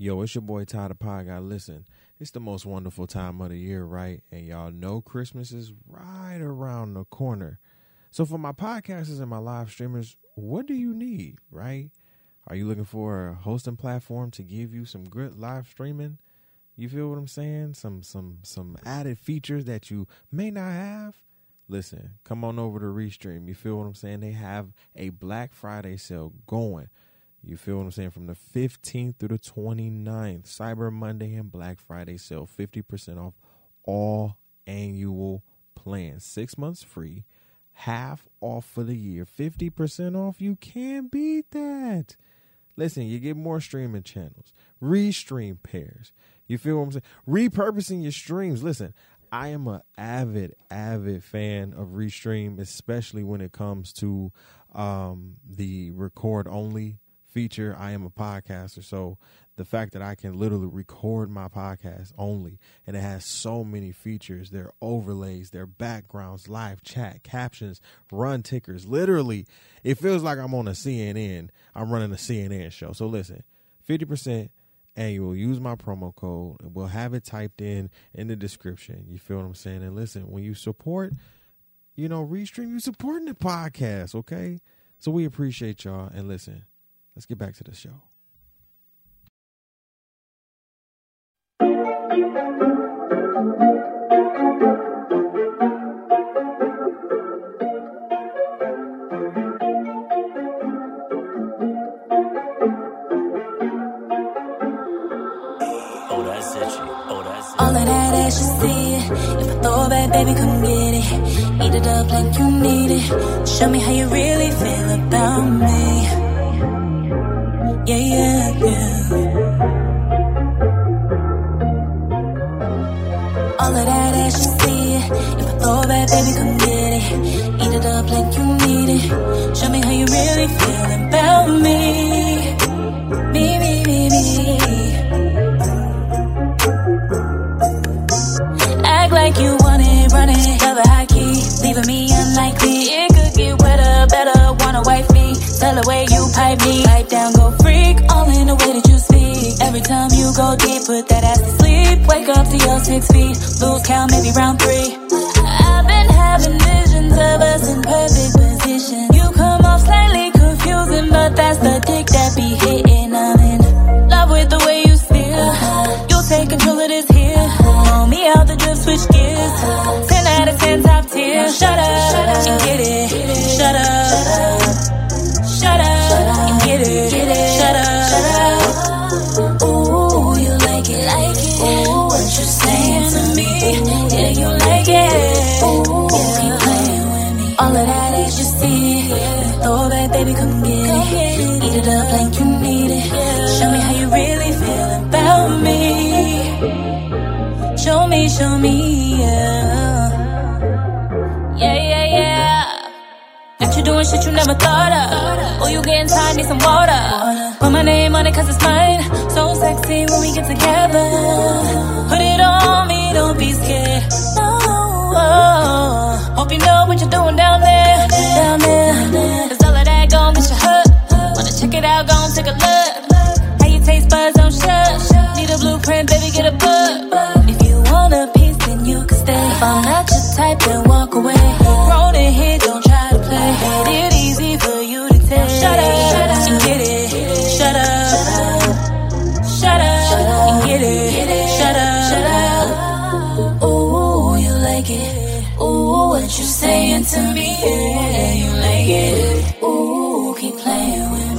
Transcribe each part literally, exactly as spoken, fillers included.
Yo, it's your boy Ty the Pod Guy. Listen, it's the most wonderful time of the year, right? And y'all know Christmas is right around the corner. So for my podcasters and my live streamers, what do you need, right? Are you looking for a hosting platform to give you some good live streaming? You feel what I'm saying? Some some some added features that you may not have. Listen, come on over to Restream. You feel what I'm saying? They have a Black Friday sale going. You feel what I'm saying? From the fifteenth through the twenty-ninth, Cyber Monday and Black Friday sale, fifty percent off all annual plans. Six months free, half off for the year, fifty percent off. You can't beat that. Listen, you get more streaming channels, Restream pairs. You feel what I'm saying? Repurposing your streams. Listen, I am an avid, avid fan of Restream, especially when it comes to um, the record-only feature. I am a podcaster, so the fact that I can literally record my podcast only, and it has so many features, their overlays, their backgrounds, live chat, captions, run tickers. Literally, it feels like I'm on a C N N. I'm running a C N N show. So listen, fifty percent. And you will use my promo code, and we'll have it typed in in the description. You feel what I'm saying? And listen, when you support, you know, Restream, you're supporting the podcast, okay? So we appreciate y'all. And listen, let's get back to the show. All of that ass you see it. If I throw it back, baby, come get it. Eat it up like you need it. Show me how you really feel about me. Yeah, yeah, yeah. All of that ass you see it. If I throw it back, baby, come get it. Eat it up like you need it. Show me how you really feel about me. Me, me, me, me. Like you want it, run it, double high key, leaving me unlikely. It could get wetter, better, wanna wife me. Tell away you pipe me, pipe down, go freak. All in the way that you speak. Every time you go deep, put that ass to sleep. Wake up to your six feet, lose count, maybe round three. I've been having visions of us in perfect position. You come off slightly confusing, but that's the dick that be hitting. I'm in love with the way you steer. You'll take control of this here. Me out the drip, switch gears. Ten out of ten, top tier. Shut up and get it. Shut up. Shut up and get it. Shut up. Ooh, you like it, like it. Ooh, what you saying to me? Yeah, you like it. Ooh, you playing with me. All of that is you see it. Throw it back, baby, come get it. Eat it up like you need it. Show me how you really feel about me. Show me, show me, yeah. Yeah, yeah, yeah. That you doing shit you never thought of. Oh, you getting tired, need some water. Put my name on it cause it's mine. So sexy when we get together. Put it on me, don't be scared. Oh, hope you know what you're doing down there. Down there. Cause all of that gon' get you hooked. Wanna check it out, gon' take a look. How you taste buds, don't shut. Need a blueprint, baby, get a book. If I'm not your type, then walk away. Roll the hit, don't try to play. Made it easy for you to take. Shut up and get it. Shut up. Shut up and get it. Shut up. Ooh, you like it. Ooh, what you saying to me? Yeah, you like it. Ooh, keep playing with me.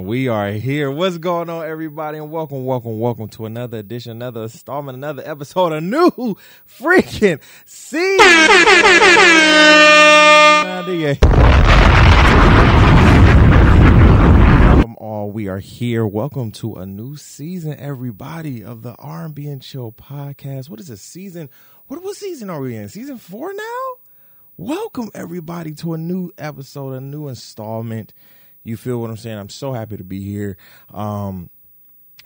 We are here. What's going on, everybody? And welcome, welcome, welcome to another edition, another installment, another episode of New Freaking Season. Welcome all. We are here. Welcome to a new season, everybody, of the R and B and Chill podcast. What is a season? What, what season are we in? Season four now? Welcome, everybody, to a new episode, a new installment. You feel what I'm saying? I'm so happy to be here. Um,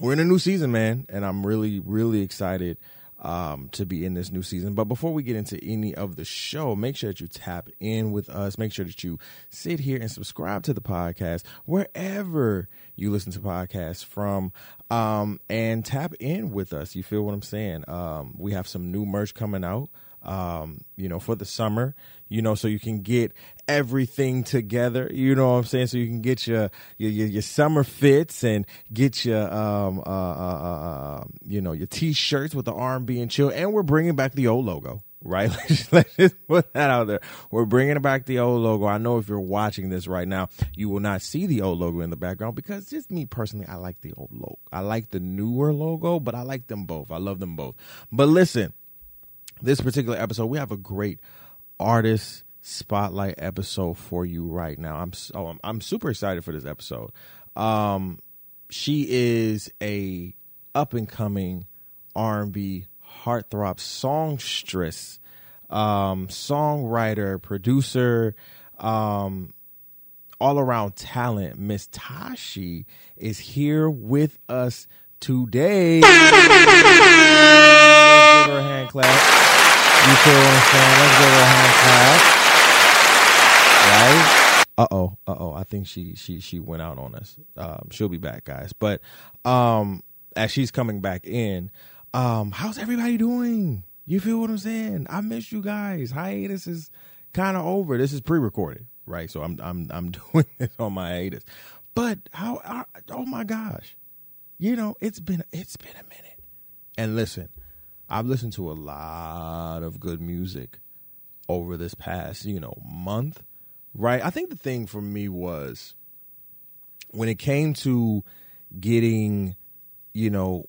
we're in a new season, man, and I'm really, really excited um, to be in this new season. But before we get into any of the show, make sure that you tap in with us. Make sure that you sit here and subscribe to the podcast wherever you listen to podcasts from, um, and tap in with us. You feel what I'm saying? Um, we have some new merch coming out, um, you know, for the summer, you know, so you can get everything together, you know what I'm saying? So you can get your, your, your, your summer fits and get your, um, uh, uh, uh, you know, your t-shirts with the R and B and Chill. And we're bringing back the old logo, right? Let's just, let's just put that out there. We're bringing back the old logo. I know if you're watching this right now, you will not see the old logo in the background because just me personally, I like the old logo. I like the newer logo, but I like them both. I love them both. But listen, this particular episode, we have a great artist spotlight episode for you right now. I'm so, I'm, I'm super excited for this episode. Um, she is a up and coming R and B heartthrob songstress, um, songwriter, producer, um, all around talent. Miss Tashi is here with us today. Let's give her a hand clap. You feel what I'm saying? Let's give her a hand clap. Right? Uh-oh. Uh-oh. I think she she she went out on us. Um, she'll be back, guys. But um, as she's coming back in, um, how's everybody doing? You feel what I'm saying? I miss you guys. Hiatus is kind of over. This is pre-recorded, right? So I'm I'm I'm doing this on my hiatus. But how, how oh my gosh. You know, it's been it's been a minute. And listen, I've listened to a lot of good music over this past, you know, month, right? I think the thing for me was when it came to getting, you know,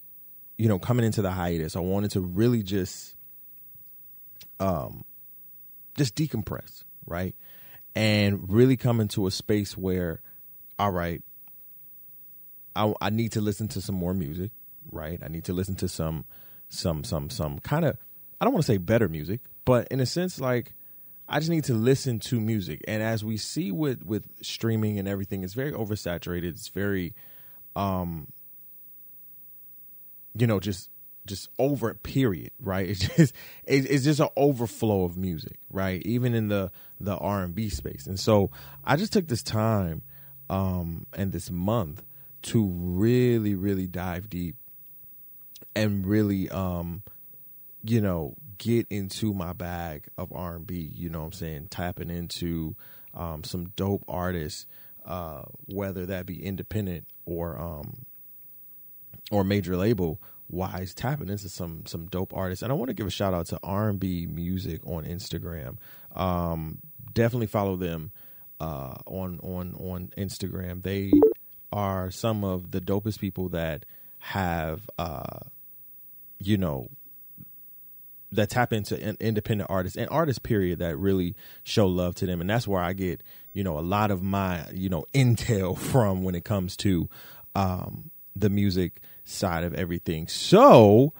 you know, coming into the hiatus, I wanted to really just, um, just decompress, right? And really come into a space where, all right, I, I need to listen to some more music, right? I need to listen to some some some some kind of, I don't want to say better music, but in a sense, like, I just need to listen to music. And as we see with with streaming and everything, it's very oversaturated. It's very um you know just just over, period, right? It's just it, it's just an overflow of music, right? Even in the the R and B space. And so I just took this time um and this month to really really dive deep and really, um, you know, get into my bag of R and B, you know what I'm saying? Tapping into um, some dope artists, uh, whether that be independent or um, or major label wise, tapping into some some dope artists. And I want to give a shout out to R and B Music on Instagram. Um, definitely follow them uh, on, on, on Instagram. They are some of the dopest people that have, uh, you know, that tap into in- independent artists and artists, period, that really show love to them. And that's where I get, you know, a lot of my, you know, intel from when it comes to um, the music side of everything. So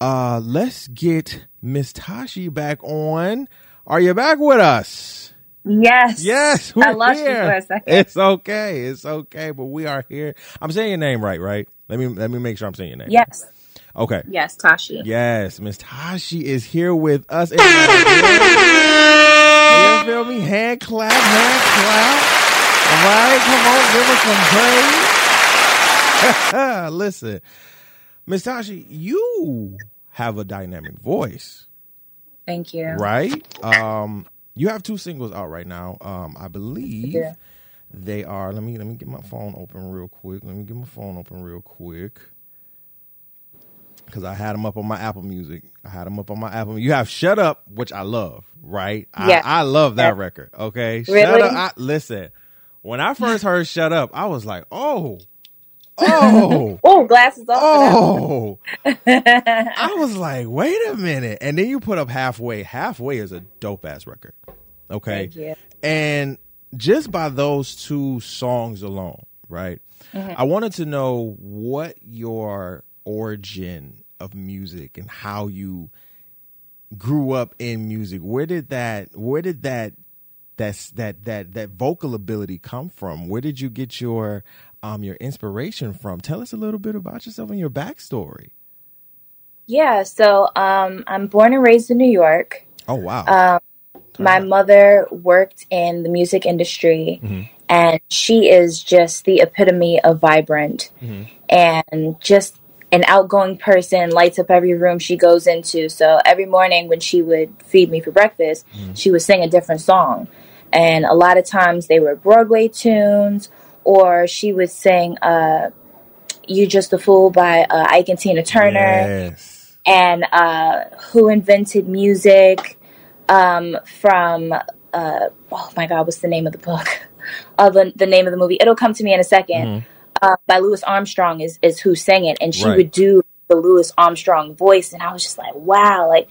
uh, let's get Miss Tashi back on. Are you back with us? Yes. Yes. We're I lost here. You for a second. It's okay. It's okay. But we are here. I'm saying your name right, right? Let me let me make sure I'm saying your name. Yes. Okay. Yes, Tashi. Yes, Miss Tashi is here with us. You feel me? Hand clap, hand clap. All right, come on, give us some praise. Listen, Miss Tashi, you have a dynamic voice. Thank you. Right? Um, you have two singles out right now. Um, I believe. Yeah. They are, let me let me get my phone open real quick. Let me get my phone open real quick. Because I had them up on my Apple Music. I had them up on my Apple. You have Shut Up, which I love, right? Yeah. I, I love that yeah. record, okay? Really? Shut Up. I, listen, when I first heard Shut Up, I was like, oh, oh. oh, glasses off. Oh. I was like, wait a minute. And then you put up Halfway. Halfway is a dope-ass record, okay? Thank you. And just by those two songs alone, right? Mm-hmm. I wanted to know what your origin of music and how you grew up in music. Where did that where did that that's that that that vocal ability come from? Where did you get your um your inspiration from? Tell us a little bit about yourself and your backstory. Yeah, so um, I'm born and raised in New York. Oh, wow. Um, my right. mother worked in the music industry, mm-hmm. and she is just the epitome of vibrant mm-hmm. and just an outgoing person, lights up every room she goes into. So every morning when she would feed me for breakfast, mm-hmm. she would sing a different song. And a lot of times they were Broadway tunes, or she would sing uh, You Just a Fool by uh, Ike and Tina Turner. Yes. And uh, Who Invented Music um, from, uh, oh my God, what's the name of the book? Uh, the, the name of the movie. It'll come to me in a second. Mm-hmm. Uh, by Louis Armstrong is, is who sang it. And she right. would do the Louis Armstrong voice. And I was just like, wow. Like,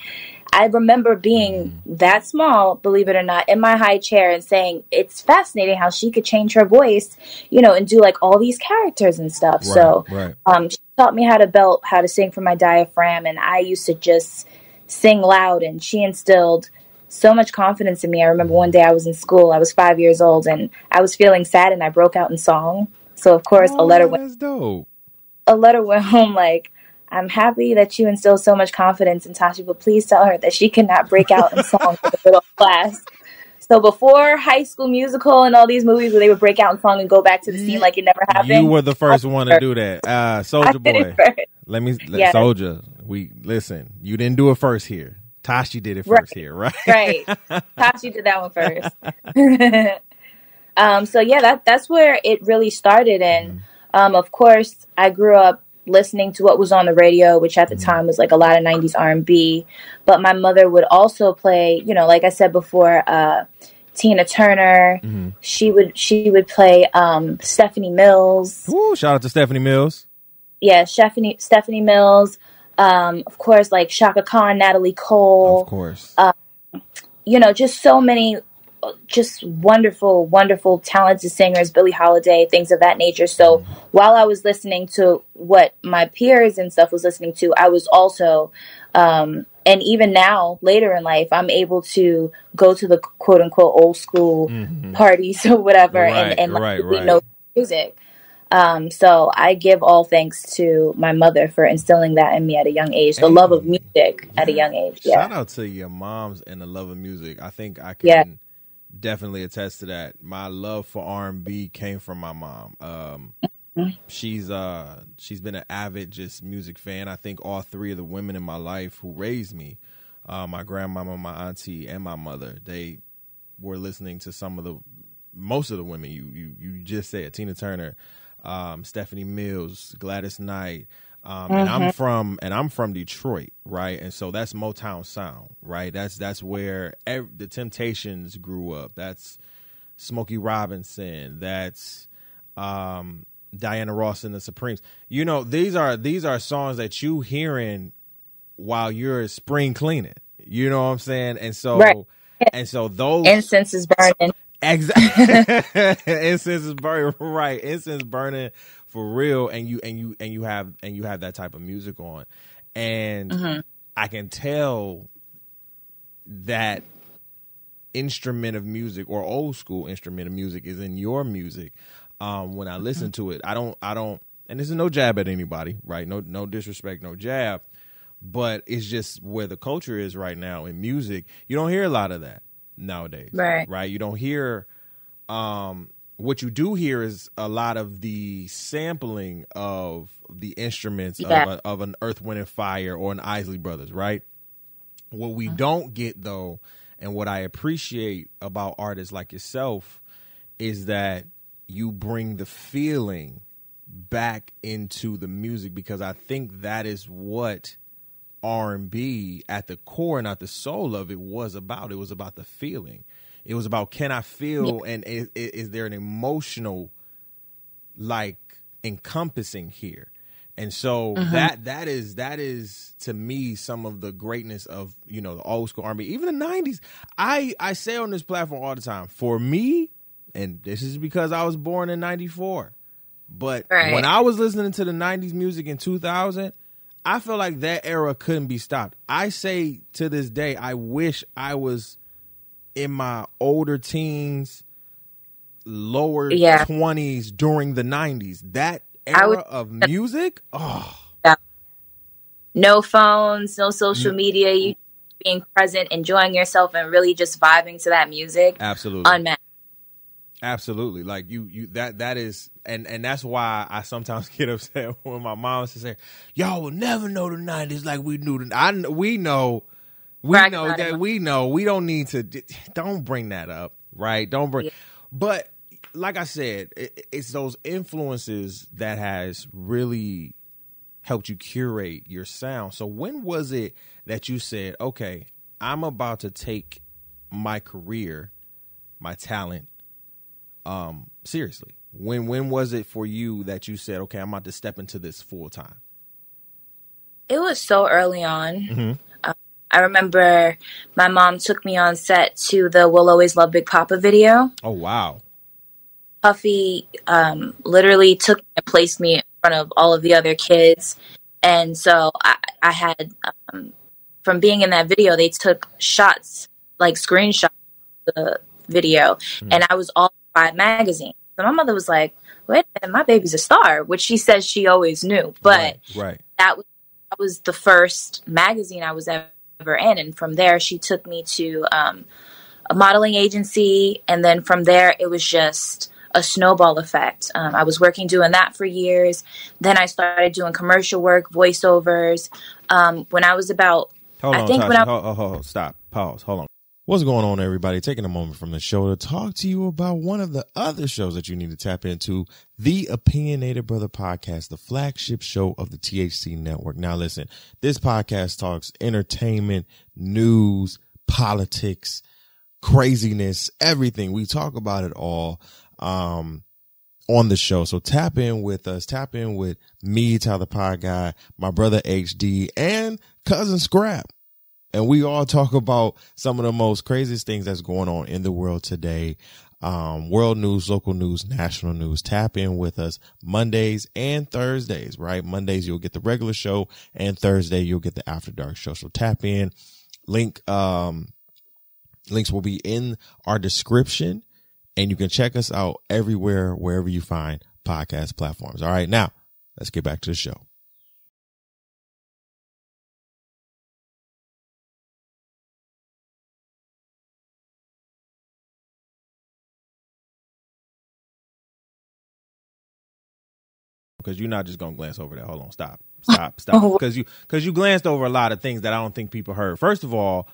I remember being mm. that small, believe it or not, in my high chair and saying, it's fascinating how she could change her voice, you know, and do like all these characters and stuff. Right, so right. Um, she taught me how to belt, how to sing from my diaphragm. And I used to just sing loud. And she instilled so much confidence in me. I remember one day I was in school. I was five years old and I was feeling sad and I broke out in song. So, of course, oh, a letter went dope. A letter went home like, I'm happy that you instill so much confidence in Tasha, but please tell her that she cannot break out in song in the middle of class. So before High School Musical and all these movies where they would break out in song and go back to the scene like it never happened. You were the first one to do that. Uh, Soulja Boy. Let me, yeah. Soulja, we, listen, you didn't do it first here. Tasha did it first right. here, right? Right. Tasha did that one first. Um, so, yeah, that that's where it really started. And, um, of course, I grew up listening to what was on the radio, which at the mm-hmm. time was like a lot of nineties R and B. But my mother would also play, you know, like I said before, uh, Tina Turner. Mm-hmm. She would she would play um, Stephanie Mills. Ooh, shout out to Stephanie Mills. Yeah, Stephanie, Stephanie Mills. Um, of course, like Chaka Khan, Natalie Cole. Of course. Um, you know, just so many just wonderful, wonderful, talented singers, Billie Holiday, things of that nature. So mm-hmm. while I was listening to what my peers and stuff was listening to, I was also, um, and even now, later in life, I'm able to go to the quote unquote old school mm-hmm. parties or whatever right, and, and right, like, right. know music. Um, so I give all thanks to my mother for instilling that in me at a young age, the hey, love of music yeah. at a young age. Yeah. Shout out to your moms and the love of music. I think I can... Yeah. definitely attest to that. My love for R and B came from my mom. Um, she's uh, she's been an avid just music fan. I think all three of the women in my life who raised me, uh, my grandmama, my auntie, and my mother, they were listening to some of the most of the women you you you just said, Tina Turner, um, Stephanie Mills, Gladys Knight. Um, and mm-hmm. I'm from and I'm from Detroit. Right. And so that's Motown sound. Right. That's that's where ev- the Temptations grew up. That's Smokey Robinson. That's um, Diana Ross and the Supremes. You know, these are these are songs that you hearing while you're spring cleaning. You know what I'm saying? And so right. and so those incense is burning. Exactly. Incense is burning. Right. Incense burning. For real, and you and you and you have and you have that type of music on, and mm-hmm. I can tell that instrument of music or old school instrument of music is in your music. Um, when I listen mm-hmm. to it, I don't, I don't, and this is no jab at anybody, right? No, no disrespect, no jab, but it's just where the culture is right now in music. You don't hear a lot of that nowadays, right? Right? You don't hear. Um, What you do hear is a lot of the sampling of the instruments yeah. of, a, of an Earth, Wind, and Fire or an Isley Brothers, right? What we don't get, though, and what I appreciate about artists like yourself is that you bring the feeling back into the music, because I think that is what R and B at the core, not the soul of it, was about. It was about the feeling. It was about, can I feel, and is, is there an emotional, like, encompassing here? And so mm-hmm. that that is, that is to me, some of the greatness of, you know, the old school R and B, even the nineties. I, I say on this platform all the time, for me, and this is because I was born in ninety-four, but right. when I was listening to the nineties music in two thousand, I feel like that era couldn't be stopped. I say to this day, I wish I was in my older teens, lower yeah. twenties during the nineties. That era would, of music, oh. Yeah. no phones, no social mm-hmm. media, you being present, enjoying yourself, and really just vibing to that music. Absolutely. Unmatched. Absolutely. Like you, you, that, that is, and, and that's why I sometimes get upset when my mom used to say, y'all will never know the nineties like we knew. The, I, we know, we Brack know that it. we know, we don't need to, don't bring that up. Right. Don't bring, yeah. But like I said, it, it's those influences that has really helped you curate your sound. So when was it that you said, okay, I'm about to take my career, my talent, Um, seriously, when when was it for you that you said, okay, I'm about to step into this full time? It was so early on. Mm-hmm. Uh, I remember my mom took me on set to the We'll Always Love Big Papa video. Oh, wow. Puffy um, literally took me and placed me in front of all of the other kids. And so I, I had, um, from being in that video, they took shots, like screenshots of the video. Mm-hmm. And I was all magazine. So my mother was like, wait a minute, my baby's a star, which she says she always knew. But right, right. That, was, that was the first magazine I was ever in. And from there, she took me to um, a modeling agency. And then from there, it was just a snowball effect. Um, I was working doing that for years. Then I started doing commercial work, voiceovers. Um, when I was about... Hold I on, think Tasha, when I hold, hold, hold, stop, pause, hold on. What's going on, everybody? Taking a moment from the show to talk to you about one of the other shows that you need to tap into, The Opinionated Brother Podcast, the flagship show of the T H C Network. Now, listen, this podcast talks entertainment, news, politics, craziness, everything. We talk about it all um, on the show. So tap in with us. Tap in with me, Ty the Pod Guy, my brother H D, and cousin Scrap. And we all talk about some of the most craziest things that's going on in the world today. Um, world news, local news, national news. Tap in with us Mondays and Thursdays, right? Mondays, you'll get the regular show, and Thursday, you'll get the After Dark show. So tap in. Link, um, links will be in our description, and you can check us out everywhere, wherever you find podcast platforms. All right. Now let's get back to the show. Because you're not just going to glance over that. Hold on. Stop. Stop. Stop. Because you because you glanced over a lot of things that I don't think people heard. First of all,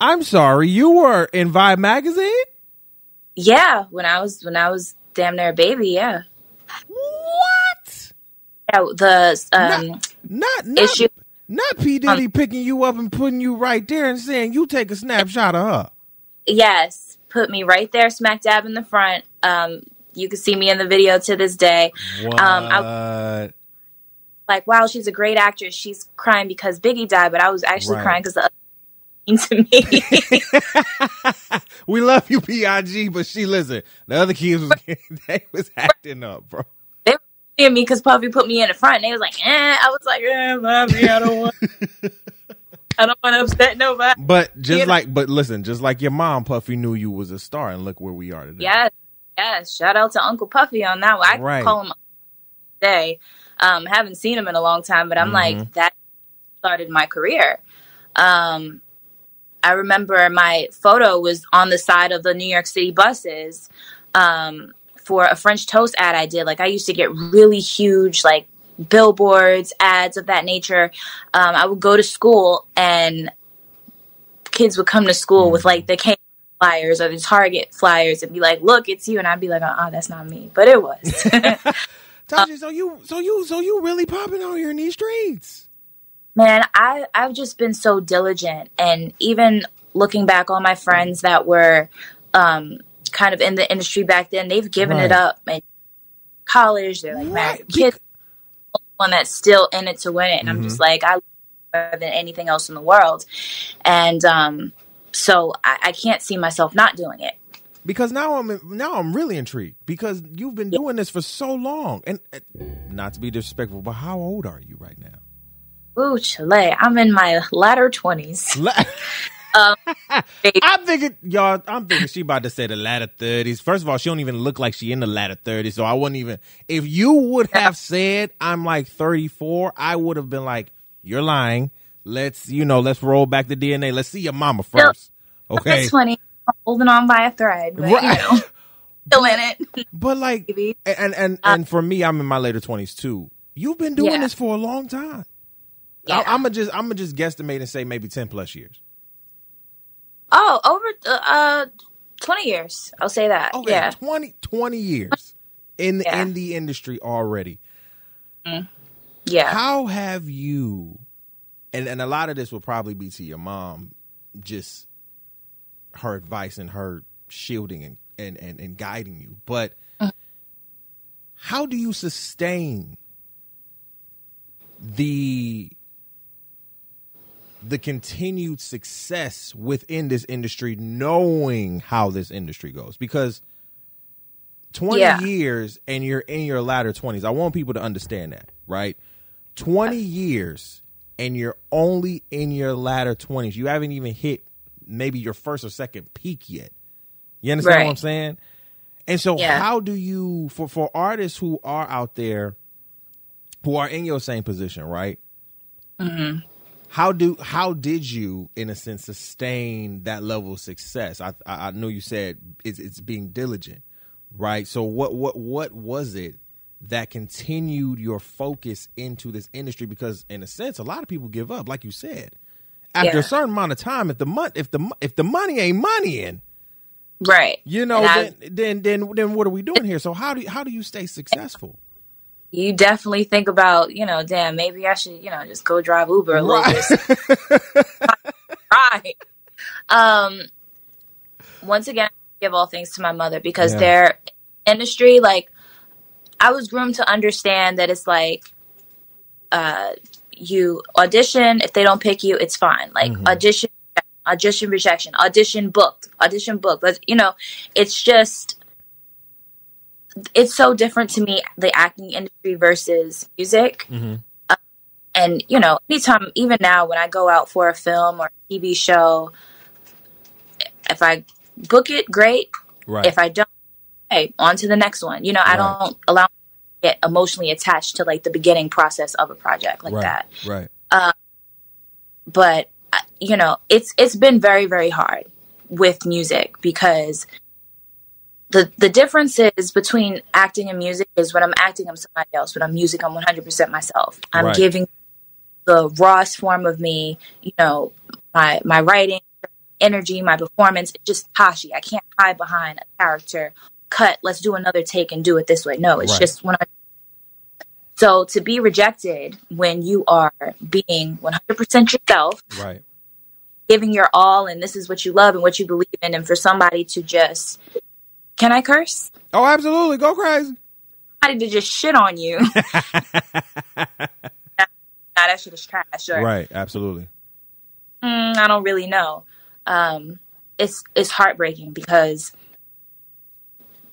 I'm sorry. You were in Vibe magazine? Yeah. When I was when I was damn near a baby. Yeah. What? Yeah, the um, not, not, not, issue. Not P. Diddy um, picking you up and putting you right there and saying, you take a snapshot of her. Yes. Put me right there, smack dab in the front. Um You can see me in the video to this day. What? Um, I was like, wow, she's a great actress. She's crying because Biggie died, but I was actually right. crying because the other to me. We love you, B I G, but she, listen, the other kids, was getting, they was acting up, bro. They were seeing me because Puffy put me in the front, and they was like, eh. I was like, eh, mommy, I don't want I don't want to upset nobody. But just you like, know? But listen, just like your mom, Puffy knew you was a star, and look where we are today. Yes. Yes, shout out to Uncle Puffy on that one. I right. call him today. Um, haven't seen him in a long time, but I'm mm-hmm. like, that started my career. Um, I remember my photo was on the side of the New York City buses um, for a French toast ad I did. Like, I used to get really huge, like, billboards, ads of that nature. Um, I would go to school, and kids would come to school mm-hmm. with, like, the cane flyers or the Target flyers and be like, look, it's you. And I'd be like, uh-uh, that's not me. But it was. Tasha, so you so you so you really popping out here in these streets. Man, I, I've just been so diligent. And even looking back on my friends that were um kind of in the industry back then, they've given right. it up and college, they're like right. man, kids the one that's still in it to win it. And mm-hmm. I'm just like, I love more than anything else in the world. And um So I, I can't see myself not doing it. Because now I'm now I'm really intrigued because you've been doing this for so long. And, and not to be disrespectful, but how old are you right now? Ooh, Chile. I'm in my latter twenties. um, I'm thinking, y'all, I'm thinking she about to say the latter thirties. First of all, she don't even look like she in the latter thirties. So I wouldn't even, if you would have said I'm like thirty-four, I would have been like, You're lying. Let's, you know, let's roll back the D N A. Let's see your mama first. Nope. Okay. That's funny. I'm holding on by a thread. But, right. You know, still in it. But like, and, and, and, and for me, I'm in my later twenties too. You've been doing yeah. this for a long time. Yeah. I, I'm going to just, I'm going to just guesstimate and say maybe ten plus years. Oh, over uh, twenty years. I'll say that. Okay, yeah. twenty, twenty years in the, yeah. in the industry already. Mm. Yeah. How have you, and, and a lot of this will probably be to your mom, just her advice and her shielding and, and, and, and guiding you. But mm-hmm. how do you sustain the the continued success within this industry, knowing how this industry goes? Because twenty yeah. years and you're in your latter twenties. I want people to understand that, right? twenty years and you're only in your latter twenties. You haven't even hit maybe your first or second peak yet. You understand right. what I'm saying? And so yeah. how do you, for, for artists who are out there, who are in your same position, right? Mm-hmm. How do how did you, in a sense, sustain that level of success? I I, I know you said it's, it's being diligent, right? So what what what was it that continued your focus into this industry? Because in a sense, a lot of people give up, like you said, after yeah. a certain amount of time. If the month if the if the money ain't moneying, right? You know, then, I, then then then what are we doing here? So how do how do you stay successful? You definitely think about, you know, damn, maybe I should, you know, just go drive Uber a little bit. Right. Um, once again, I give all things to my mother because yeah. their industry, like, I was groomed to understand that it's like, uh, you audition. If they don't pick you, it's fine. Like mm-hmm. audition, audition, rejection, audition booked, audition booked. But, you know, it's just... it's so different to me, the acting industry versus music. Mm-hmm. Um, and, you know, anytime, even now when I go out for a film or a T V show, if I book it, great. Right. If I don't, hey, on to the next one. You know, I right. don't allow myself to get emotionally attached to, like, the beginning process of a project like right. that. Right. Um, but, you know, it's it's been very, very hard with music because... The the difference is between acting and music is when I'm acting, I'm somebody else. When I'm music, I'm one hundred percent myself. I'm right. giving the rawest form of me, you know, my my writing, energy, my performance. It's just Tashi. I can't hide behind a character. Cut, let's do another take and do it this way. No, it's right. just when I... So to be rejected when you are being one hundred percent yourself, right. giving your all, and this is what you love and what you believe in, and for somebody to just... Can I curse? Oh, absolutely. Go crazy. Somebody to just shit on you. Nah, that shit is trash. Sure. Right. Absolutely. Mm, I don't really know. Um, it's, it's heartbreaking because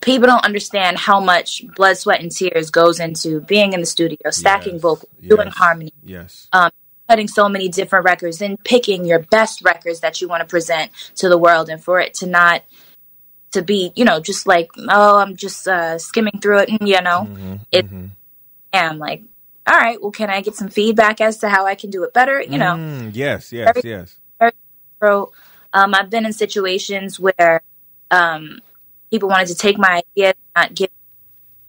people don't understand how much blood, sweat, and tears goes into being in the studio, stacking yes. vocals, yes. doing harmony. Yes. Um, cutting so many different records and picking your best records that you want to present to the world. And for it to not... to be, you know, just like, oh, I'm just uh, skimming through it, and, you know, mm-hmm, it, mm-hmm. and like, all right, well, can I get some feedback as to how I can do it better? You know, mm, yes, yes, very, yes. Very, um, I've been in situations where um, people wanted to take my idea, not give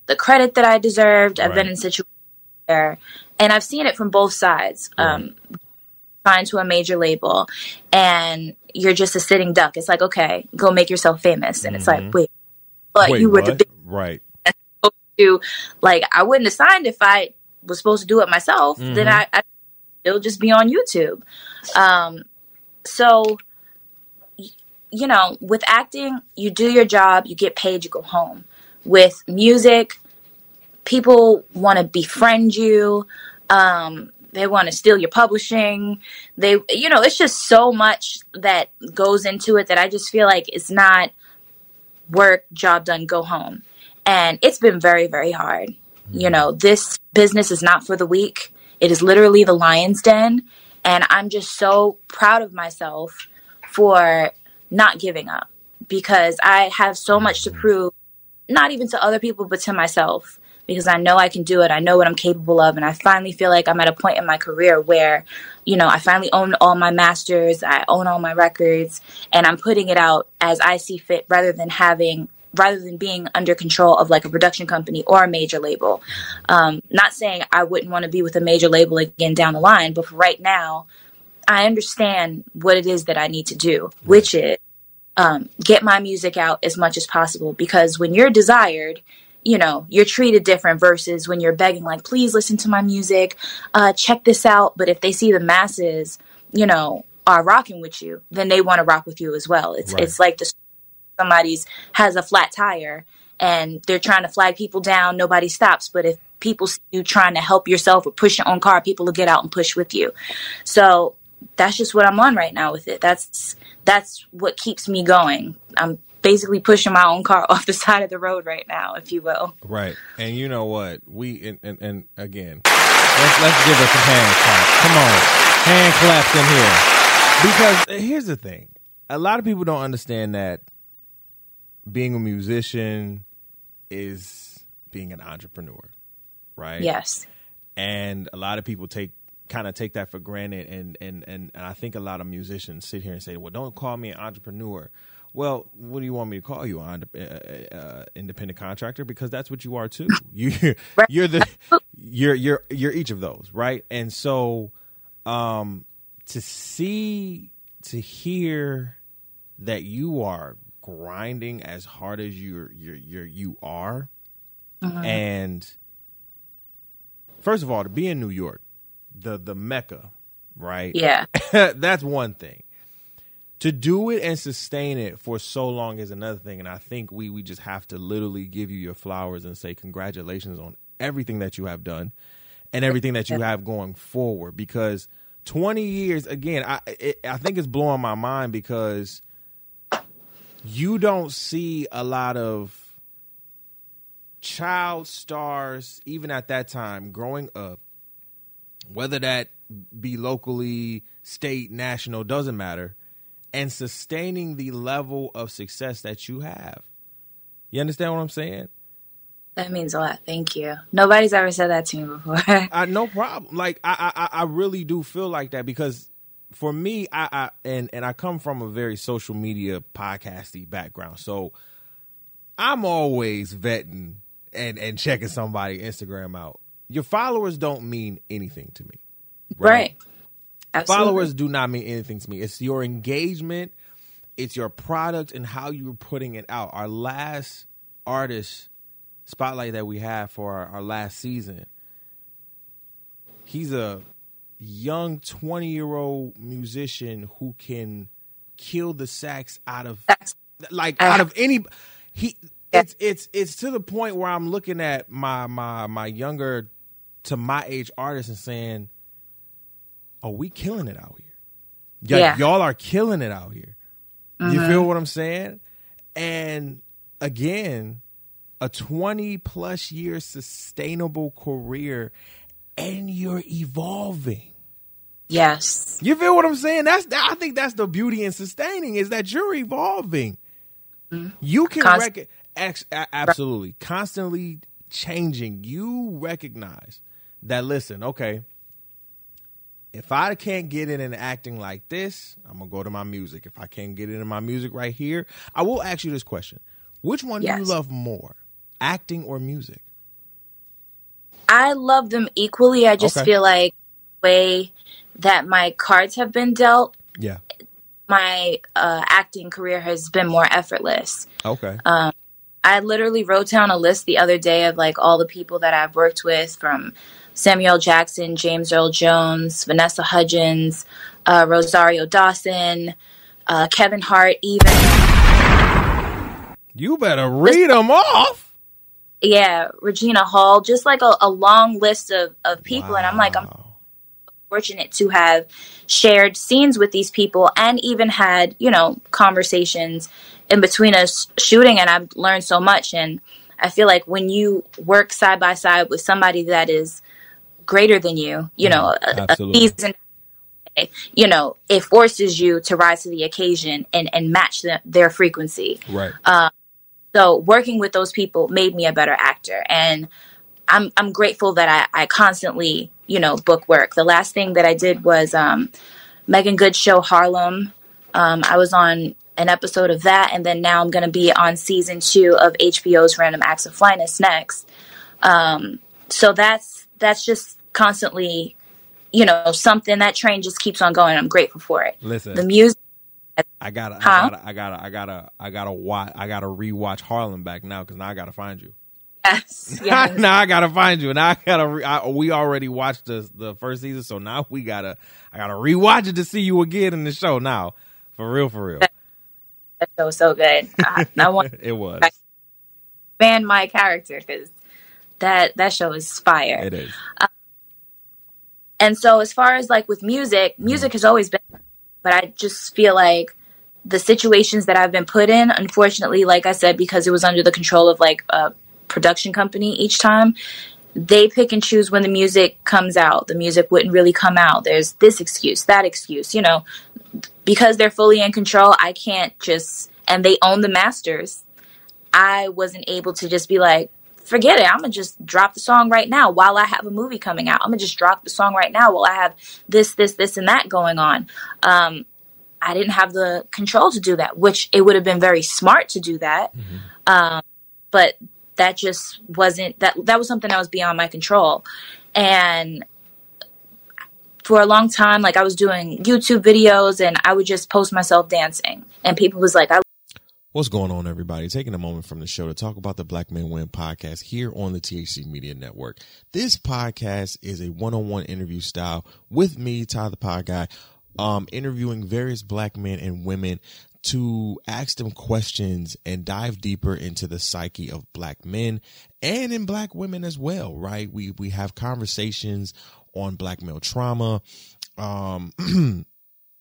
the credit that I deserved. I've right. been in situations where, and I've seen it from both sides. Right. Um, signed to a major label, and you're just a sitting duck. It's like, okay, go make yourself famous. And mm-hmm. it's like, wait, but wait, you were what? The big right. to, like, I wouldn't have signed if I was supposed to do it myself. Mm-hmm. Then I, I it'll just be on YouTube. Um, so, you know, with acting, you do your job, you get paid, you go home. With music, people want to befriend you. Um, They want to steal your publishing. They, you know, it's just so much that goes into it that I just feel like it's not work, job done, go home. And it's been very, very hard. Mm-hmm. You know, this business is not for the weak. It is literally the lion's den. And I'm just so proud of myself for not giving up because I have so much to prove, not even to other people, but to myself. because I know I can do it. I know what I'm capable of. And I finally feel like I'm at a point in my career where, you know, I finally own all my masters. I own all my records, and I'm putting it out as I see fit rather than having rather than being under control of like a production company or a major label. Um, not saying I wouldn't want to be with a major label again down the line, but for right now, I understand what it is that I need to do, which is um, get my music out as much as possible. Because when you're desired, you know, you're treated different versus when you're begging, like, please listen to my music, uh, check this out. But if they see the masses, you know, are rocking with you, then they want to rock with you as well. It's right. It's like the somebody's has a flat tire and they're trying to flag people down. Nobody stops. But if people see you trying to help yourself or push your own car, people will get out and push with you. So that's just what I'm on right now with it. That's that's what keeps me going. I'm basically pushing my own car off the side of the road right now, if you will. Right. And you know what? We and, and, and again, let's, let's give us a hand clap. Come on. Hand claps in here. Because here's the thing. A lot of people don't understand that being a musician is being an entrepreneur, right? Yes. And a lot of people take kind of take that for granted. And, and, and, and I think a lot of musicians sit here and say, well, don't call me an entrepreneur. Well, what do you want me to call you? An uh, uh, independent contractor? Because that's what you are, too. You, you're the you're you're you're each of those. Right. And so um, to see to hear that you are grinding as hard as you're, you're, you're, you are. Uh-huh. And first of all, to be in New York, the, the Mecca, right? Yeah. That's one thing. To do it and sustain it for so long is another thing. And I think we, we just have to literally give you your flowers and say congratulations on everything that you have done and everything that you have going forward. Because twenty years, again, I, it, I think it's blowing my mind because you don't see a lot of child stars, even at that time, growing up, whether that be locally, state, national, doesn't matter, and sustaining the level of success that you have. You understand what I'm saying? That means a lot. Thank you. Nobody's ever said that to me before. I, no problem. Like, I, I, I really do feel like that because for me, I, I and, and I come from a very social media podcasty background. So I'm always vetting and, and checking somebody's Instagram out. Your followers don't mean anything to me. Right. right. Absolutely. Followers do not mean anything to me. It's your engagement. It's your product and how you're putting it out. Our last artist spotlight that we had for our, our last season, he's a young twenty year old musician who can kill the sax out of That's, like uh, out of any he yeah. it's it's it's to the point where I'm looking at my my my younger to my age artists and saying, oh, we killing it out here. Y- yeah. Y'all are killing it out here. Mm-hmm. You feel what I'm saying? And again, a twenty plus year sustainable career, and you're evolving. Yes. You feel what I'm saying? That's I think that's the beauty in sustaining is that you're evolving. Mm-hmm. You can Const- rec- ex- absolutely constantly changing. You recognize that, listen, okay, if I can't get it in acting like this, I'm going to go to my music. If I can't get it in my music right here, I will ask you this question. Which one yes. do you love more, acting or music? I love them equally. I just okay. feel like the way that my cards have been dealt, yeah, my uh, acting career has been more effortless. Okay. Um, I literally wrote down a list the other day of like all the people that I've worked with, from Samuel Jackson, James Earl Jones, Vanessa Hudgens, uh, Rosario Dawson, uh, Kevin Hart, even. You better read them off. Yeah, Regina Hall, just like a, a long list of, of people. Wow. And I'm like, I'm fortunate to have shared scenes with these people and even had, you know, conversations in between us shooting. And I've learned so much. And I feel like when you work side by side with somebody that is greater than you, you mm, know, a, a seasoned, you know, it forces you to rise to the occasion and, and match the, their frequency. Right. Um, So working with those people made me a better actor. And I'm I'm grateful that I, I constantly, you know, book work. The last thing that I did was um, Megan Good's show Harlem. Um, I was on an episode of that, and then now I'm going to be on season two of H B O's Random Acts of Flyness next. Um, so that's that's just constantly, you know, something. That train just keeps on going. I'm grateful for it. Listen, the music. I gotta, huh? I gotta, I gotta, I gotta, I gotta watch. I gotta rewatch Harlem back now because now I gotta find you. Yes. yes. Now I gotta find you, and I gotta. Re- I, we already watched the the first season, so now we gotta. I gotta rewatch it to see you again in the show now, for real, for real. That show was so good. I, I want it was. Ban my character because that that show is fire. It is. Um, and so, as far as like with music, music mm. has always been. But I just feel like the situations that I've been put in, unfortunately, like I said, because it was under the control of like a production company each time, they pick and choose when the music comes out. The music wouldn't really come out. There's this excuse, that excuse, you know, because they're fully in control. I can't just, and they own the masters. I wasn't able to just be like, forget it. I'm going to just drop the song right now while I have a movie coming out. I'm going to just drop the song right now while I have this, this, this, and that going on. Um, I didn't have the control to do that, which it would have been very smart to do that. Mm-hmm. Um, but that just wasn't, that, that was something that was beyond my control. And for a long time, like I was doing YouTube videos and I would just post myself dancing and people was like, I What's going on, everybody? Taking a moment from the show to talk about the Black Men Women podcast here on the T H C Media Network. This podcast is a one-on-one interview style with me, Ty the Pod Guy, um, interviewing various black men and women to ask them questions and dive deeper into the psyche of black men and in black women as well, right? We we have conversations on black male trauma, um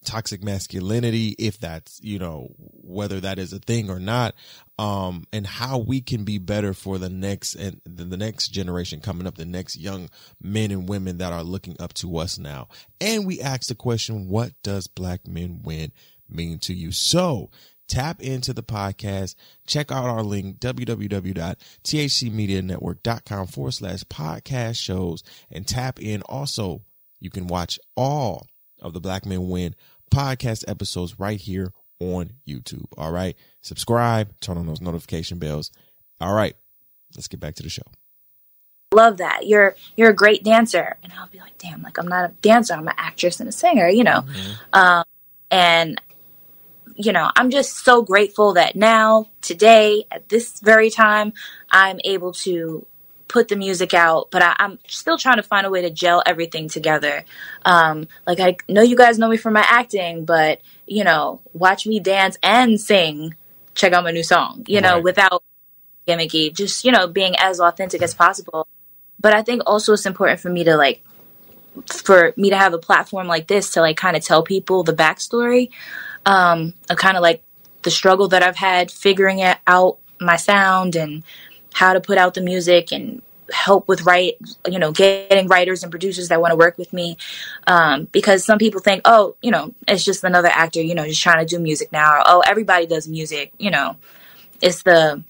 toxic masculinity, if that's, you know, whether that is a thing or not, um, and how we can be better for the next and the next generation coming up, the next young men and women that are looking up to us now. And we ask the question, what does Black Men Win mean to you? So tap into the podcast, check out our link, www.thcmedianetwork.com forward slash podcast shows and tap in. Also, you can watch all of the Black Men Win podcast episodes right here on YouTube. All right. Subscribe, turn on those notification bells. All right. Let's get back to the show. Love that. You're, you're a great dancer. And I'll be like, damn, like I'm not a dancer. I'm an actress and a singer, you know? Mm-hmm. Um, and you know, I'm just so grateful that now today at this very time, I'm able to put the music out, but I, I'm still trying to find a way to gel everything together. Um, like I know you guys know me from my acting, but you know, watch me dance and sing, check out my new song, you know, right. Without gimmicky, just, you know, being as authentic as possible. But I think also it's important for me to like, for me to have a platform like this to like kind of tell people the backstory, um, of kind of like the struggle that I've had figuring it out my sound and how to put out the music and help with write, you know, getting writers and producers that want to work with me. Um, because some people think, oh, you know, it's just another actor, you know, just trying to do music now. Or, oh, everybody does music. You know, it's the,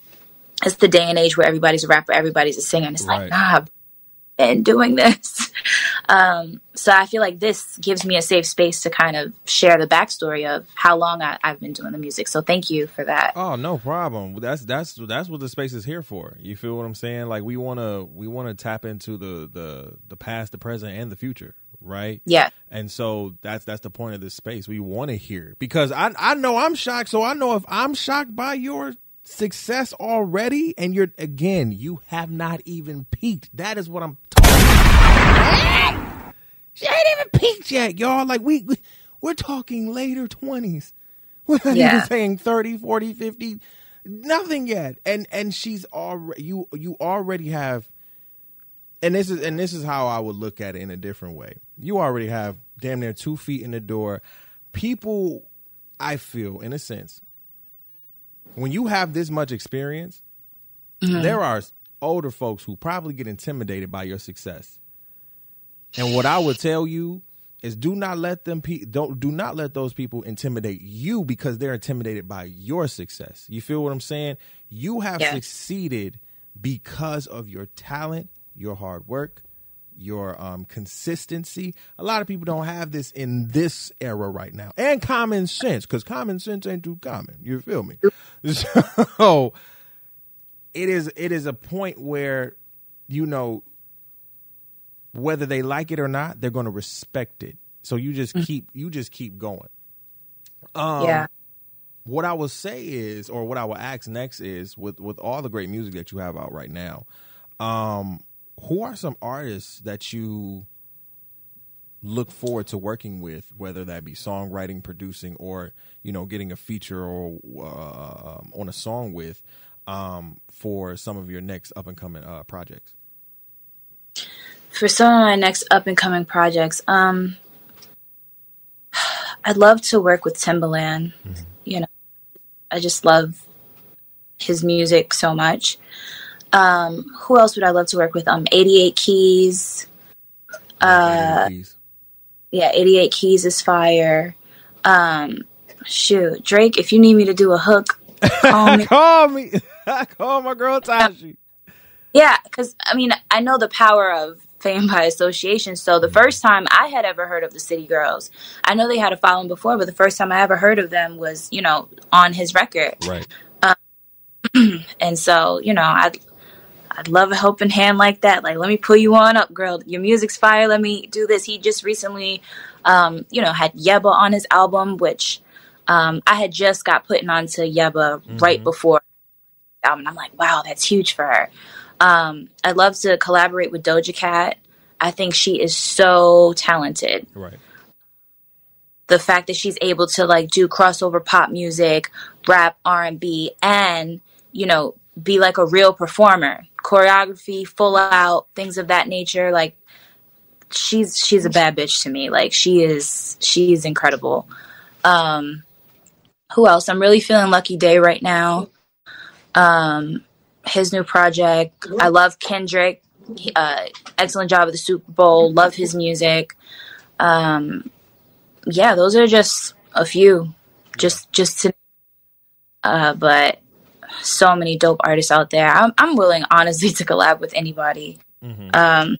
it's the day and age where everybody's a rapper, everybody's a singer. And it's right. like, nah, I've been doing this. um, so I feel like this gives me a safe space to kind of share the backstory of how long I, I've been doing the music. So thank you for that. Oh, no problem. That's that's that's what the space is here for. You feel what I'm saying? Like we wanna we wanna tap into the the the past, the present, and the future, right? Yeah. And so that's that's the point of this space. We want to hear because I I know I'm shocked. So I know if I'm shocked by your success already, and you're again, you have not even peaked. That is what I'm talking about. She ain't even peaked yet, y'all. Like, we, we, we're talking later twenties. We're not yeah. even saying thirty, forty, fifty, nothing yet. And and she's already, you you already have, and this is and this is how I would look at it in a different way. You already have damn near two feet in the door. People, I feel, in a sense, when you have this much experience, mm-hmm. there are older folks who probably get intimidated by your success. And what I would tell you is do not let them pe- don't do not let those people intimidate you because they're intimidated by your success. You feel what I'm saying? You have yeah. succeeded because of your talent, your hard work, your um, consistency. A lot of people don't have this in this era right now. And common sense, because common sense ain't too common. You feel me? So it is, it is a point where, you know, whether they like it or not, they're going to respect it. So you just keep, you just keep going. Um, yeah. What I will say is, or what I will ask next is, with, with all the great music that you have out right now, um, who are some artists that you look forward to working with, whether that be songwriting, producing, or, you know, getting a feature or uh, on a song with, um, for some of your next up and coming uh, projects? For some of my next up and coming projects, um, I'd love to work with Timbaland. Mm-hmm. You know, I just love his music so much. Um, who else would I love to work with? Um, eighty-eight Keys. Uh, eighty-eight Keys. Yeah, eighty-eight Keys is fire. Um, shoot, Drake, if you need me to do a hook, call me. Call me. Call my girl Tashi. Yeah, because, I mean, I know the power of fame by association. So the first time I had ever heard of the City Girls, I know they had a following before, but the first time I ever heard of them was, you know, on his record. Right. Um, and so, you know, I'd, I'd love a helping hand like that. Like, let me pull you on up, girl. Your music's fire. Let me do this. He just recently, um, you know, had Yebba on his album, which um, I had just got put onto Yebba mm-hmm. right before the album. I'm like, wow, that's huge for her. Um, I'd love to collaborate with Doja Cat. I think she is so talented. Right. The fact that she's able to, like, do crossover pop music, rap, R and B, and, you know, be like a real performer. Choreography, full out, things of that nature. Like, she's she's a bad bitch to me. Like, she is she is incredible. Um, who else? I'm really feeling Lucky Day right now. Um... His new project. I love Kendrick. He, uh, excellent job at the Super Bowl. Love his music. Um, yeah, those are just a few. Just, just to. Uh, but so many dope artists out there. I'm, I'm willing, honestly, to collab with anybody. Mm-hmm. Um,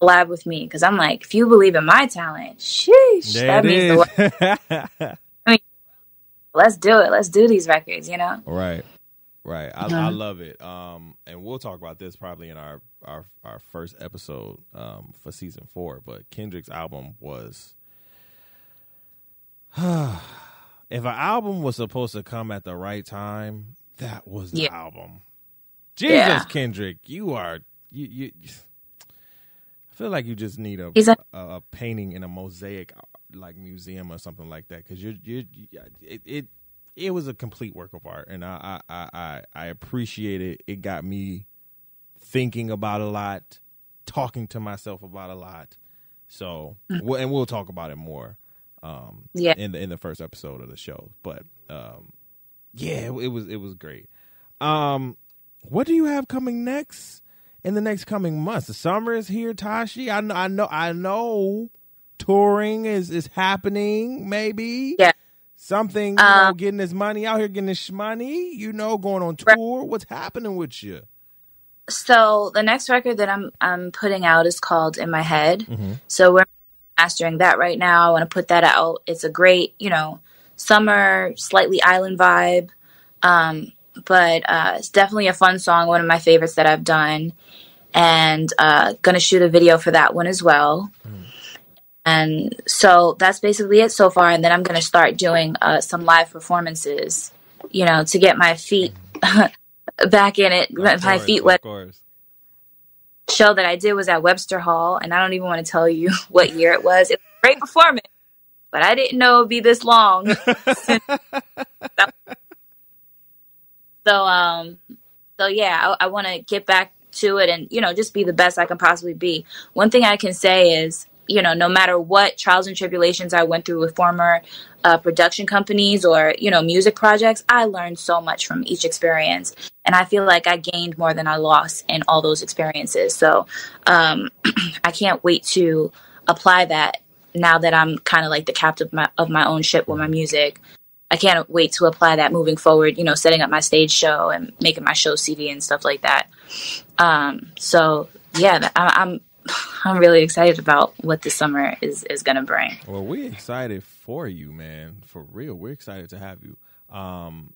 collab with me, because I'm like, if you believe in my talent, sheesh, there that means is. The world. I mean, let's do it. Let's do these records. You know. Right. Right. I, I love it. Um, and we'll talk about this probably in our, our, our first episode um, for season four. But Kendrick's album was... If an album was supposed to come at the right time, that was the yeah. album. Jesus, yeah. Kendrick, you are... You, you, I feel like you just need a, a, a painting in a mosaic like museum or something like that. Because you're, you're, it... it It was a complete work of art, and I I, I I appreciate it. It got me thinking about a lot, talking to myself about a lot. So, we'll, and we'll talk about it more um, yeah. in the in the first episode of the show. But um, yeah, it, it was it was great. Um, what do you have coming next in the next coming months? The summer is here, Tashi. I know I know I know touring is is happening. Maybe yeah. Something, you know, um, getting this money out here, getting this money, you know, going on tour. What's happening with you? So the next record that I'm I'm putting out is called In My Head. Mm-hmm. So we're mastering that right now. I want to put that out. It's a great, you know, summer, slightly island vibe. Um, but uh, it's definitely a fun song. One of my favorites that I've done. And uh, going to shoot a video for that one as well. Mm. And so that's basically it so far. And then I'm going to start doing uh, some live performances, you know, to get my feet back in it. Of my course, feet wet. Show that I did was at Webster Hall. And I don't even want to tell you what year it was. It was a great performance. But I didn't know it would be this long. so, um, so, yeah, I, I want to get back to it and, you know, just be the best I can possibly be. One thing I can say is, you know, no matter what trials and tribulations I went through with former uh, production companies or, you know, music projects, I learned so much from each experience. And I feel like I gained more than I lost in all those experiences. So um, I can't wait to apply that now that I'm kind of like the captain of my, of my own ship with my music. I can't wait to apply that moving forward, you know, setting up my stage show and making my show C D and stuff like that. Um, so yeah, I'm I'm really excited about what this summer is, is going to bring. Well, we're excited for you, man. For real. We're excited to have you um,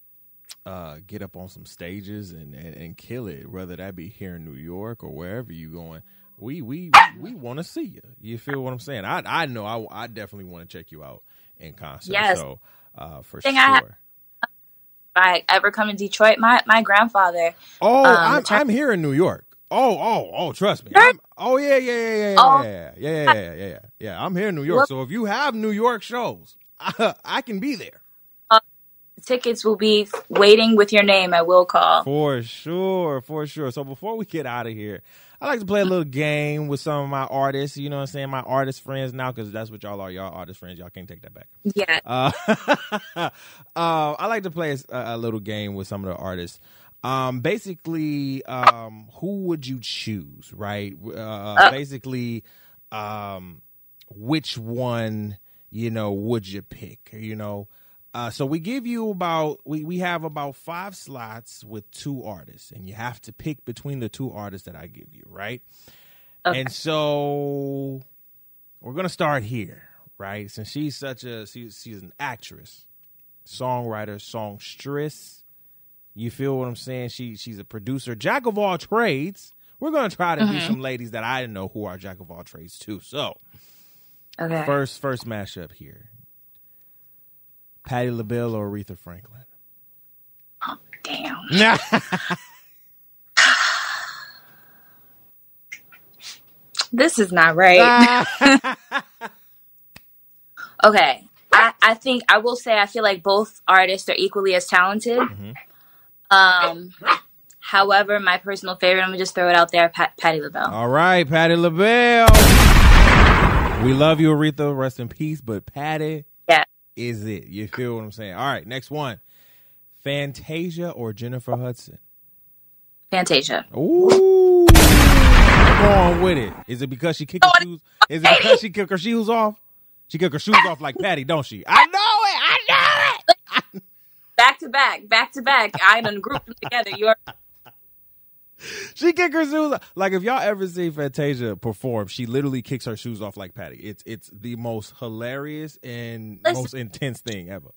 uh, get up on some stages and, and, and kill it, whether that be here in New York or wherever you're going. We we we, we want to see you. You feel what I'm saying? I I know I, I definitely want to check you out in concert. Yes. So uh, for sure. I if I ever come to Detroit, my, my grandfather. Oh, um, I'm, I'm here in New York. Oh, oh, oh, trust me. I'm, oh, yeah, yeah, yeah, yeah, oh. yeah, yeah, yeah, yeah, yeah, yeah, yeah. I'm here in New York. So if you have New York shows, I, I can be there. Uh, tickets will be waiting with your name. I will call. For sure, for sure. So before we get out of here, I like to play a little game with some of my artists. You know what I'm saying? My artist friends now, because that's what y'all are. Y'all artist friends. Y'all can't take that back. Yeah. Uh, uh, I like to play a, a little game with some of the artists. Um, basically, um, who would you choose, right? Uh, uh, basically, um, which one, you know, would you pick, you know? Uh, so we give you about, we, we have about five slots with two artists, and you have to pick between the two artists that I give you, right? Okay. And so we're going to start here, right? Since she's such a, she, she's an actress, songwriter, songstress. You feel what I'm saying? She she's a producer, jack of all trades. We're gonna try to mm-hmm. do some ladies that I know who are jack of all trades too. So, okay. First first mashup here: Patti LaBelle or Aretha Franklin? Oh damn! This is not right. Okay, I I think I will say I feel like both artists are equally as talented. Mm-hmm. Um, however, my personal favorite, I'm going to just throw it out there, Pat- Patti LaBelle. All right, Patti LaBelle. We love you, Aretha. Rest in peace. But Patti yeah. is it. You feel what I'm saying? All right, next one. Fantasia or Jennifer Hudson? Fantasia. Ooh. Come on with it. Is it because she kicked her shoes? Is it because she kicked her shoes off? She kicked her shoes off like Patti, don't she? I know it. I know it. Back to back, back to back. I done grouped them together. You are. She kicked her shoes off. Like if y'all ever see Fantasia perform, she literally kicks her shoes off like Patti. It's it's the most hilarious and Listen, most intense thing ever.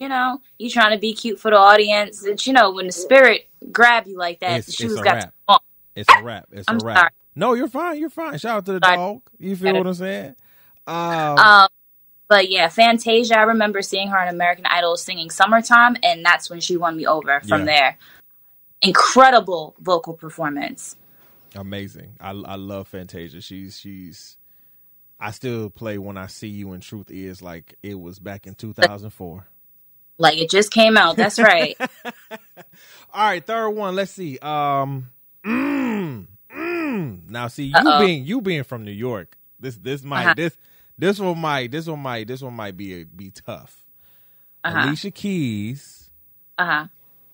You know, you trying to be cute for the audience, and you know when the spirit grab you like that, it's, the shoes it's a got. Wrap. It's a wrap. It's I'm a wrap. Sorry. No, you're fine. You're fine. Shout out to the sorry. Dog. You feel what I'm saying? Um. um But yeah, Fantasia, I remember seeing her on American Idol singing Summertime, and that's when she won me over from yeah. there. Incredible vocal performance. Amazing. I, I love Fantasia. She's, she's, I still play When I See You, and truth is like it was back in two thousand four. Like it just came out. That's right. All right. Third one. Let's see. Um, mm, mm. Now see, you Uh-oh. being, you being from New York, this, this might, uh-huh. this, This one might, this one might, this one might be be tough. Uh-huh. Alicia Keys, uh huh,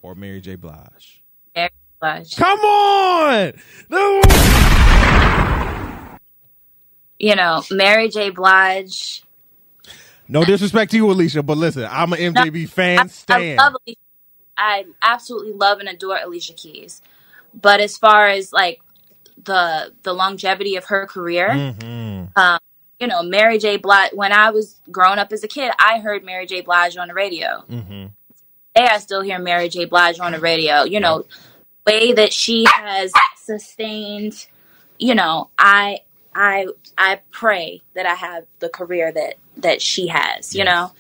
or Mary J. Blige. Mary J. Blige. Come on, no. You know Mary J. Blige. No disrespect to you, Alicia, but listen, I'm an M J B no, fan. I, stan. I love Alicia. I absolutely love and adore Alicia Keys, but as far as like the the longevity of her career, mm-hmm. um. You know, Mary J. Blige, when I was growing up as a kid, I heard Mary J. Blige on the radio. Mm-hmm. Today, I still hear Mary J. Blige on the radio. You know, the way that she has sustained, you know, I I, I pray that I have the career that, that she has, you yes. know.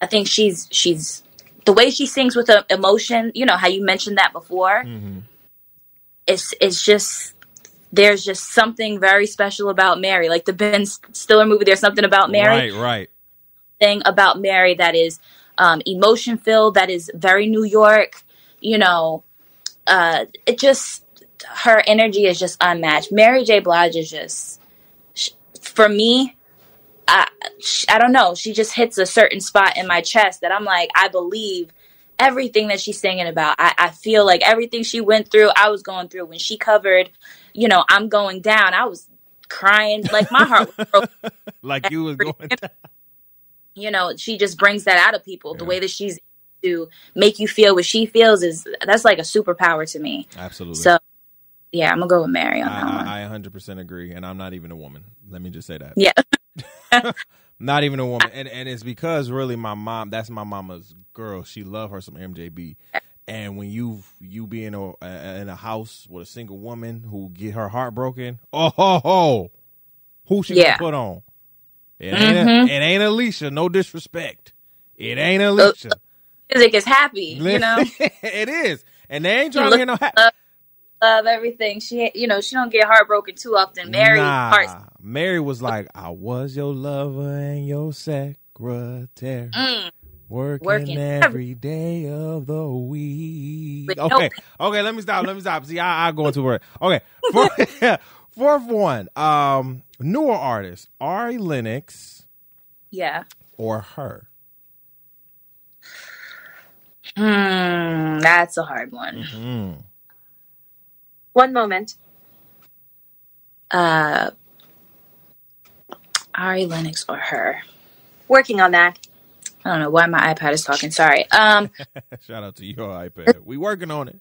I think she's, she's the way she sings with a, emotion, you know, how you mentioned that before. Mm-hmm. It's It's just... There's just something very special about Mary. Like the Ben Stiller movie, there's something about Mary. Right, right. Thing about Mary that is um, emotion-filled, that is very New York. You know, uh, it just, her energy is just unmatched. Mary J. Blige is just, she, for me, I, she, I don't know. She just hits a certain spot in my chest that I'm like, I believe everything that she's singing about. I, I feel like everything she went through, I was going through when she covered... You know, I'm going down. I was crying. Like, my heart was broken. Like you was going down. You know, she just brings that out of people. Yeah. The way that she's to make you feel what she feels is, that's like a superpower to me. Absolutely. So yeah, I'm gonna go with Mary on I, that one. I, I one hundred percent agree, and I'm not even a woman. Let me just say that. Yeah. Not even a woman. And and it's because really my mom, that's my mama's girl. She loved her some M J B. And when you you be in a, in a house with a single woman who get her heart broken, oh, ho, ho, who she yeah. gonna put on? It ain't, mm-hmm. a, it ain't Alicia. No disrespect. It ain't Alicia. Music is happy, you know? It is. And they ain't trying to get no happy. Love, love everything. She, you know, she don't get heartbroken too often. Mary nah, hearts. Mary was like, I was your lover and your secretary. Mm. Working, working every day of the week. But okay. Nope. Okay, let me stop. Let me stop. See, I, I go into work. Okay. For, fourth one. Um... Newer artist, Ari Lennox. Yeah. Or her. Hmm, that's a hard one. Mm-hmm. One moment. Uh, Ari Lennox or her. Working on that. I don't know why my iPad is talking. Sorry. Um, Shout out to your iPad. We working on it.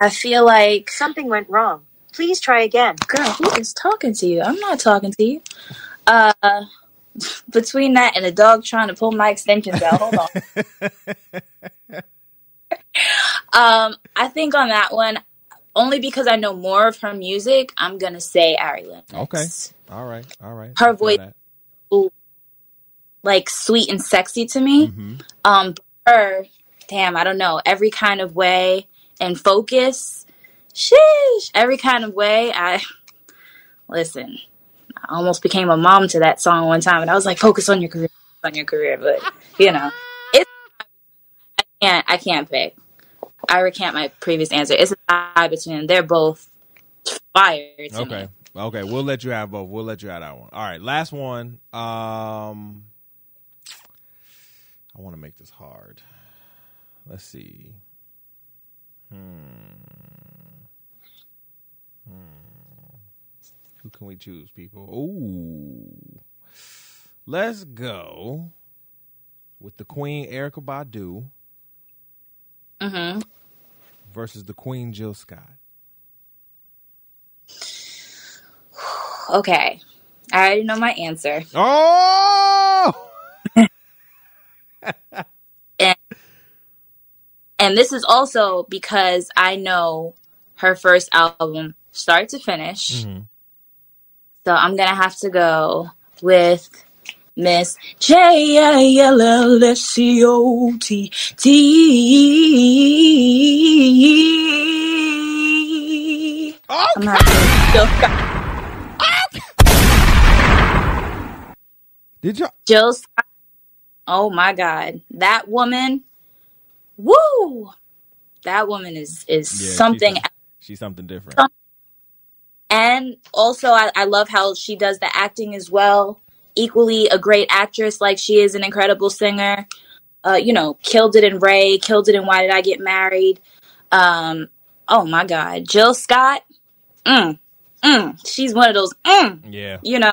I feel like something went wrong. Please try again. Girl, who is talking to you? I'm not talking to you. Uh, between that and a dog trying to pull my extensions out. Hold on. um, I think on that one, only because I know more of her music, I'm going to say Ari Lennox. Okay. All right. All right. Her voice is like sweet and sexy to me. Mm-hmm. Um, her, damn, I don't know, every kind of way and focus. Sheesh. Every kind of way. I listen. I almost became a mom to that song one time, and I was like, "Focus on your career, on your career." But you know, it's I can't. I can't pick. I recant my previous answer. It's a tie between them. They're both fire. To okay. Me. Okay. We'll let you have both. We'll let you have that one. All right. Last one. Um, I want to make this hard. Let's see. Hmm. Hmm. Who can we choose, people? Ooh. Let's go with the Queen Erykah Badu mm-hmm. versus the Queen Jill Scott. Okay. I already know my answer. Oh! and, and this is also because I know her first album start to finish. Mm-hmm. So I'm going to have to go with Miss J I L L S C O T T. Okay. I'm not Jill Scott. Did you? Jill Scott. Oh, my God. That woman. Woo. That woman is, is yeah, something else. She's something different. And also, I, I love how she does the acting as well. Equally a great actress. Like, she is an incredible singer. Uh, you know, killed it in Ray. Killed it in Why Did I Get Married? Um, oh, my God. Jill Scott. Mm, mm, she's one of those. Mm, yeah. You know,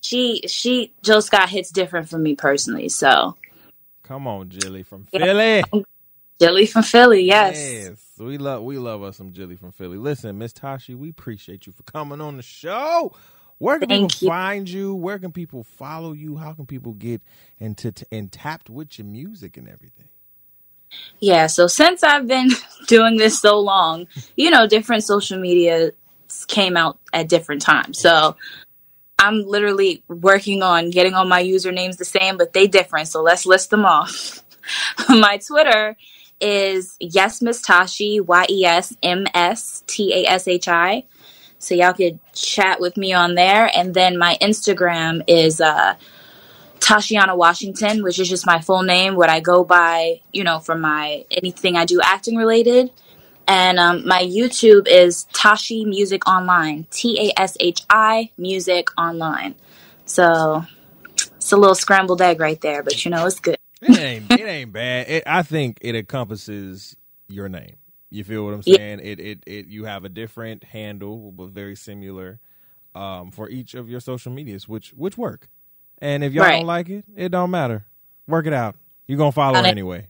she, she, Jill Scott hits different for me personally. So. Come on, Jilly from Philly. Yeah. Jilly from Philly, yes. Yes, we love we love us some Jilly from Philly. Listen, Miss Tashi, we appreciate you for coming on the show. Where can Thank people you. find you? Where can people follow you? How can people get into t- and tapped with your music and everything? Yeah, so since I've been doing this so long, you know, different social media came out at different times. So I'm literally working on getting all my usernames the same, but they different. So let's list them off. My Twitter is Yes Miss Tashi, Y E S M S T A S H I. So y'all could chat with me on there. And then my Instagram is uh, Tashiana Washington, which is just my full name, what I go by, you know, for my anything I do acting related. And um, my YouTube is Tashi Music Online, T A S H I Music Online. So it's a little scrambled egg right there, but you know, it's good. It ain't, it ain't bad. It, I think it encompasses your name. You feel what I'm saying? Yeah. It, it, it. You have a different handle, but very similar um, for each of your social medias, which, which work. And if y'all all right. don't like it, it don't matter. Work it out. You're gonna follow anyway.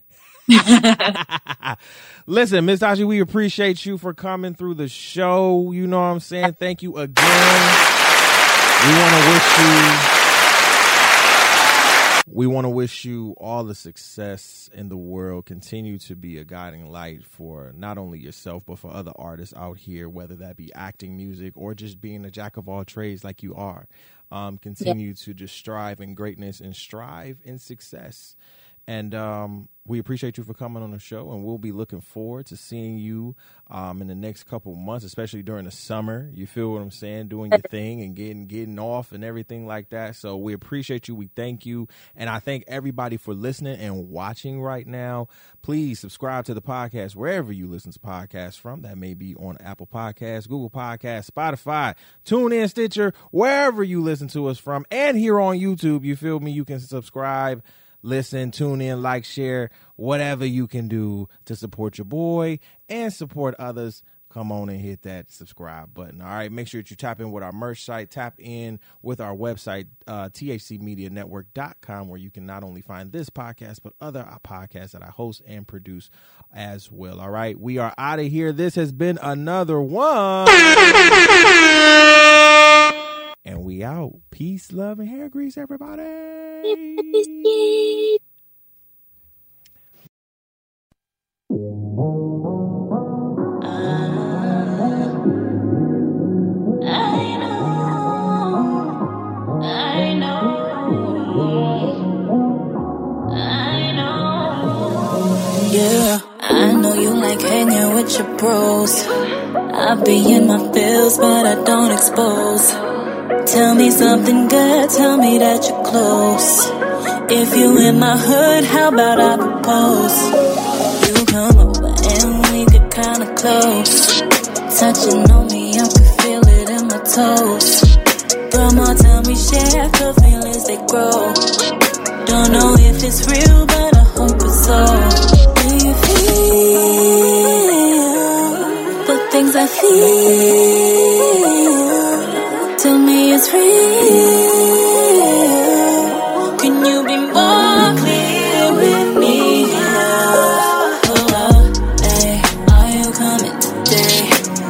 Listen, Miss Tashi, we appreciate you for coming through the show. You know what I'm saying? Thank you again. We want to wish you. We want to wish you all the success in the world. Continue to be a guiding light for not only yourself, but for other artists out here, whether that be acting, music, or just being a jack of all trades like you are. Um, continue yeah. to just strive in greatness and strive in success. And um, we appreciate you for coming on the show, and we'll be looking forward to seeing you um, in the next couple months, especially during the summer. You feel what I'm saying? Doing your thing and getting getting off and everything like that. So we appreciate you. We thank you. And I thank everybody for listening and watching right now. Please subscribe to the podcast wherever you listen to podcasts from. That may be on Apple Podcasts, Google Podcasts, Spotify, TuneIn, Stitcher, wherever you listen to us from. And here on YouTube, you feel me? You can subscribe. Listen, tune in, like, share, whatever you can do to support your boy and support others. Come on and hit that subscribe button. All right. Make sure that you tap in with our merch site, tap in with our website, uh, T H C Media Network dot com, where you can not only find this podcast, but other podcasts that I host and produce as well. All right. We are out of here. This has been another one. And we out. Peace, love, and hair grease, everybody. Yeah, I know you like hanging with your bros. I be in my feels, but I don't expose. Tell me something good, tell me that you're close. If you in my hood, how about I propose? You come over and we get kinda close. Touching on me, I can feel it in my toes. The more time we share, the feelings they grow. Don't know if it's real, but I hope it's so. Do you feel the things I feel? Tell me it's real. Can you be more clear with me? Oh, oh, oh, hey, are you coming today?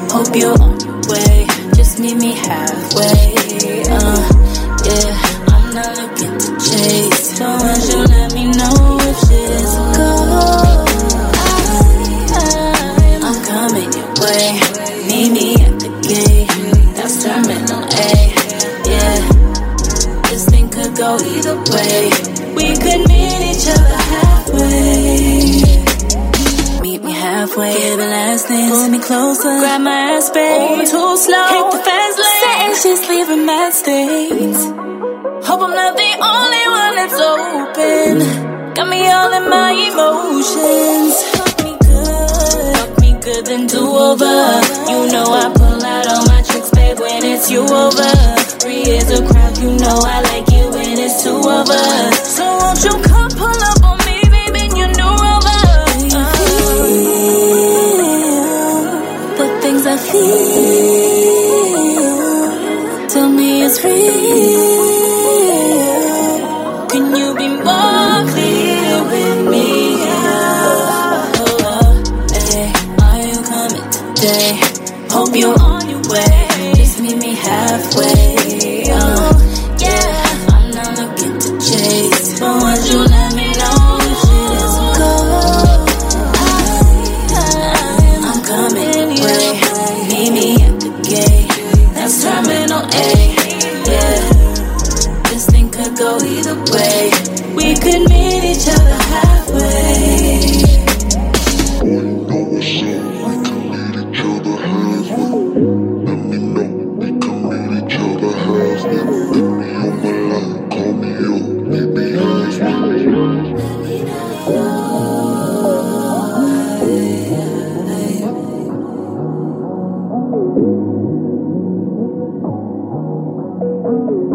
Hope you're on your way. Just meet me halfway. Uh, yeah, I'm not looking to chase. So once you let me know if shit is a go, I, I'm coming your way. Meet me at the gate. That's terminal. Go either way, we could meet each other halfway. Meet me halfway, give a last name, pull me closer, grab my ass, babe. Over too slow, hit the fast lane, saying she's leaving my state. Hope I'm not the only one that's open. Got me all in my emotions. Fuck me good, fuck me good, then do over. You know I pull out all my tricks, babe, when it's you over. Three is a crowd, you know I like you when it's two of us. So won't you come pull up on me, baby, and you know over. Do you feel the things I feel? Tell me it's real. Can you be more clear with me? Oh, oh, oh. Hey, are you coming today? Hope you're on your way. Just meet me halfway. Ooh.